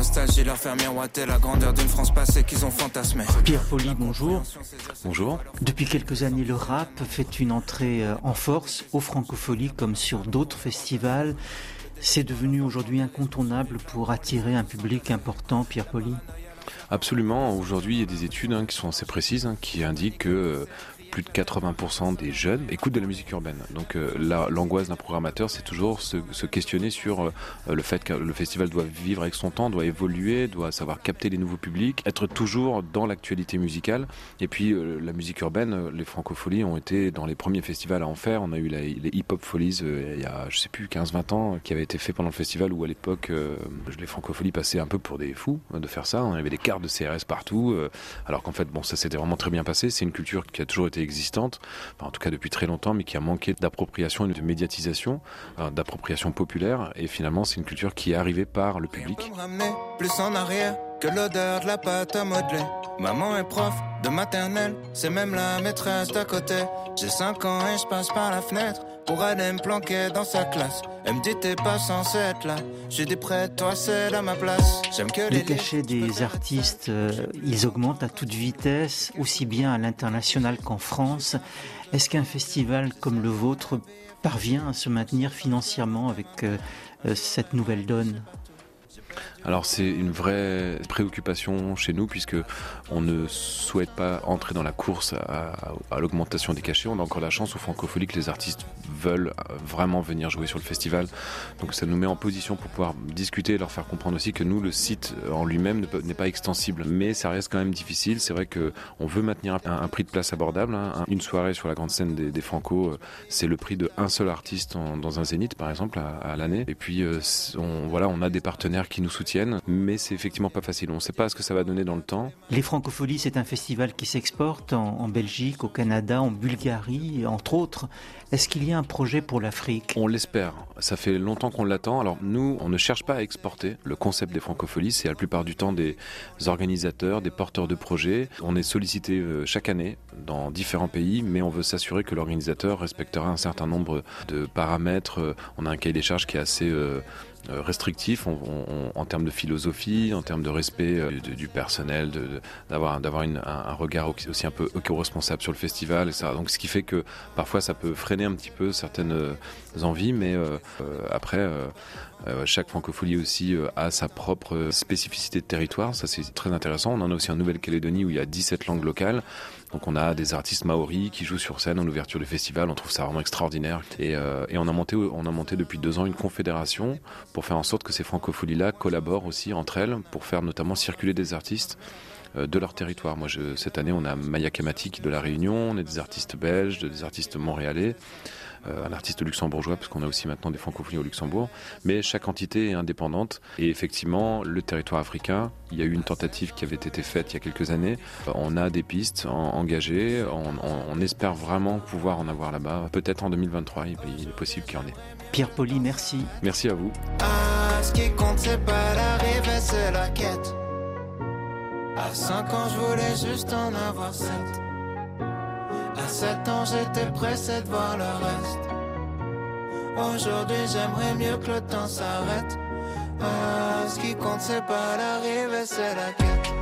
nostalgie leur faire miroiter la grandeur d'une France passée qu'ils ont fantasmée. Pierre Pauly, bonjour. Bonjour. Depuis quelques années, le rap fait une entrée en force aux Francofolies comme sur d'autres festivals. C'est devenu aujourd'hui incontournable pour attirer un public important, Pierre Pauly. Absolument. Aujourd'hui, il y a des études qui sont assez précises, qui indiquent que plus de 80% des jeunes écoutent de la musique urbaine. Donc l'angoisse d'un programmateur, c'est toujours se questionner sur le fait que le festival doit vivre avec son temps, doit évoluer, doit savoir capter les nouveaux publics, être toujours dans l'actualité musicale. Et puis la musique urbaine, les Francofolies ont été dans les premiers festivals à en faire. On a eu les hip-hop folies il y a, je sais plus, 15-20 ans, qui avaient été faits pendant le festival, où à l'époque, les Francofolies passaient un peu pour des fous de faire ça. On avait des cartes de CRS partout, alors qu'en fait, ça s'était vraiment très bien passé. C'est une culture qui a toujours été existante, en tout cas depuis très longtemps, mais qui a manqué d'appropriation et de médiatisation, d'appropriation populaire, et finalement c'est une culture qui est arrivée par le public. Plus en arrière que l'odeur de la pâte à modeler. Maman est prof de maternelle, c'est même la maîtresse d'à côté. J'ai 5 ans et je passe par la fenêtre pour aller me planquer dans sa classe. Elle me dit t'es pas censé être là. J'ai des prêts, toi c'est à ma place. J'aime que les cachets des artistes, ils augmentent à toute vitesse, aussi bien à l'international qu'en France. Est-ce qu'un festival comme le vôtre parvient à se maintenir financièrement avec cette nouvelle donne ? Alors c'est une vraie préoccupation chez nous, puisque on ne souhaite pas entrer dans la course à l'augmentation des cachets. On a encore la chance aux Francofolies que les artistes veulent vraiment venir jouer sur le festival. Donc ça nous met en position pour pouvoir discuter et leur faire comprendre aussi que nous, le site en lui-même n'est pas extensible. Mais ça reste quand même difficile. C'est vrai qu'on veut maintenir un prix de place abordable. Une soirée sur la grande scène des Franco, c'est le prix d'un seul artiste dans un zénith, par exemple, à l'année. Et puis on a des partenaires qui nous soutiennent, mais c'est effectivement pas facile. On ne sait pas ce que ça va donner dans le temps. Les Francofolies, c'est un festival qui s'exporte en Belgique, au Canada, en Bulgarie, entre autres. Est-ce qu'il y a un projet pour l'Afrique ? On l'espère. Ça fait longtemps qu'on l'attend. Alors nous, on ne cherche pas à exporter. Le concept des Francofolies, c'est la plupart du temps des organisateurs, des porteurs de projets. On est sollicité chaque année dans différents pays, mais on veut s'assurer que l'organisateur respectera un certain nombre de paramètres. On a un cahier des charges qui est assez restrictif en termes de philosophie, en termes de respect du personnel, d'avoir un regard aussi un peu éco-responsable sur le festival, et ça. Donc ce qui fait que parfois ça peut freiner un petit peu certaines envies, mais après chaque Francofolie aussi a sa propre spécificité de territoire. Ça, c'est très intéressant. On en a aussi en Nouvelle-Calédonie, où il y a 17 langues locales. Donc on a des artistes maoris qui jouent sur scène en ouverture du festival. On trouve ça vraiment extraordinaire. Et on a monté depuis 2 ans une confédération pour faire en sorte que ces Francofolies-là collaborent aussi entre elles, pour faire notamment circuler des artistes de leur territoire. Moi, cette année, on a Maya Kemati de La Réunion, on a des artistes belges, des artistes montréalais, un artiste luxembourgeois, parce qu'on a aussi maintenant des Francofolies au Luxembourg, mais chaque entité est indépendante. Et effectivement, le territoire africain, il y a eu une tentative qui avait été faite il y a quelques années. On a des pistes engagées, on espère vraiment pouvoir en avoir là-bas, peut-être en 2023, il est possible qu'il y en ait. Pierre Pauly, merci. Merci à vous. Ce qui compte, c'est pas l'arrivée, c'est la quête. À 5 ans, je voulais juste en avoir 7. À 7 ans, j'étais pressé de voir le reste. Aujourd'hui, j'aimerais mieux que le temps s'arrête. Ce qui compte, c'est pas l'arrivée, c'est la quête.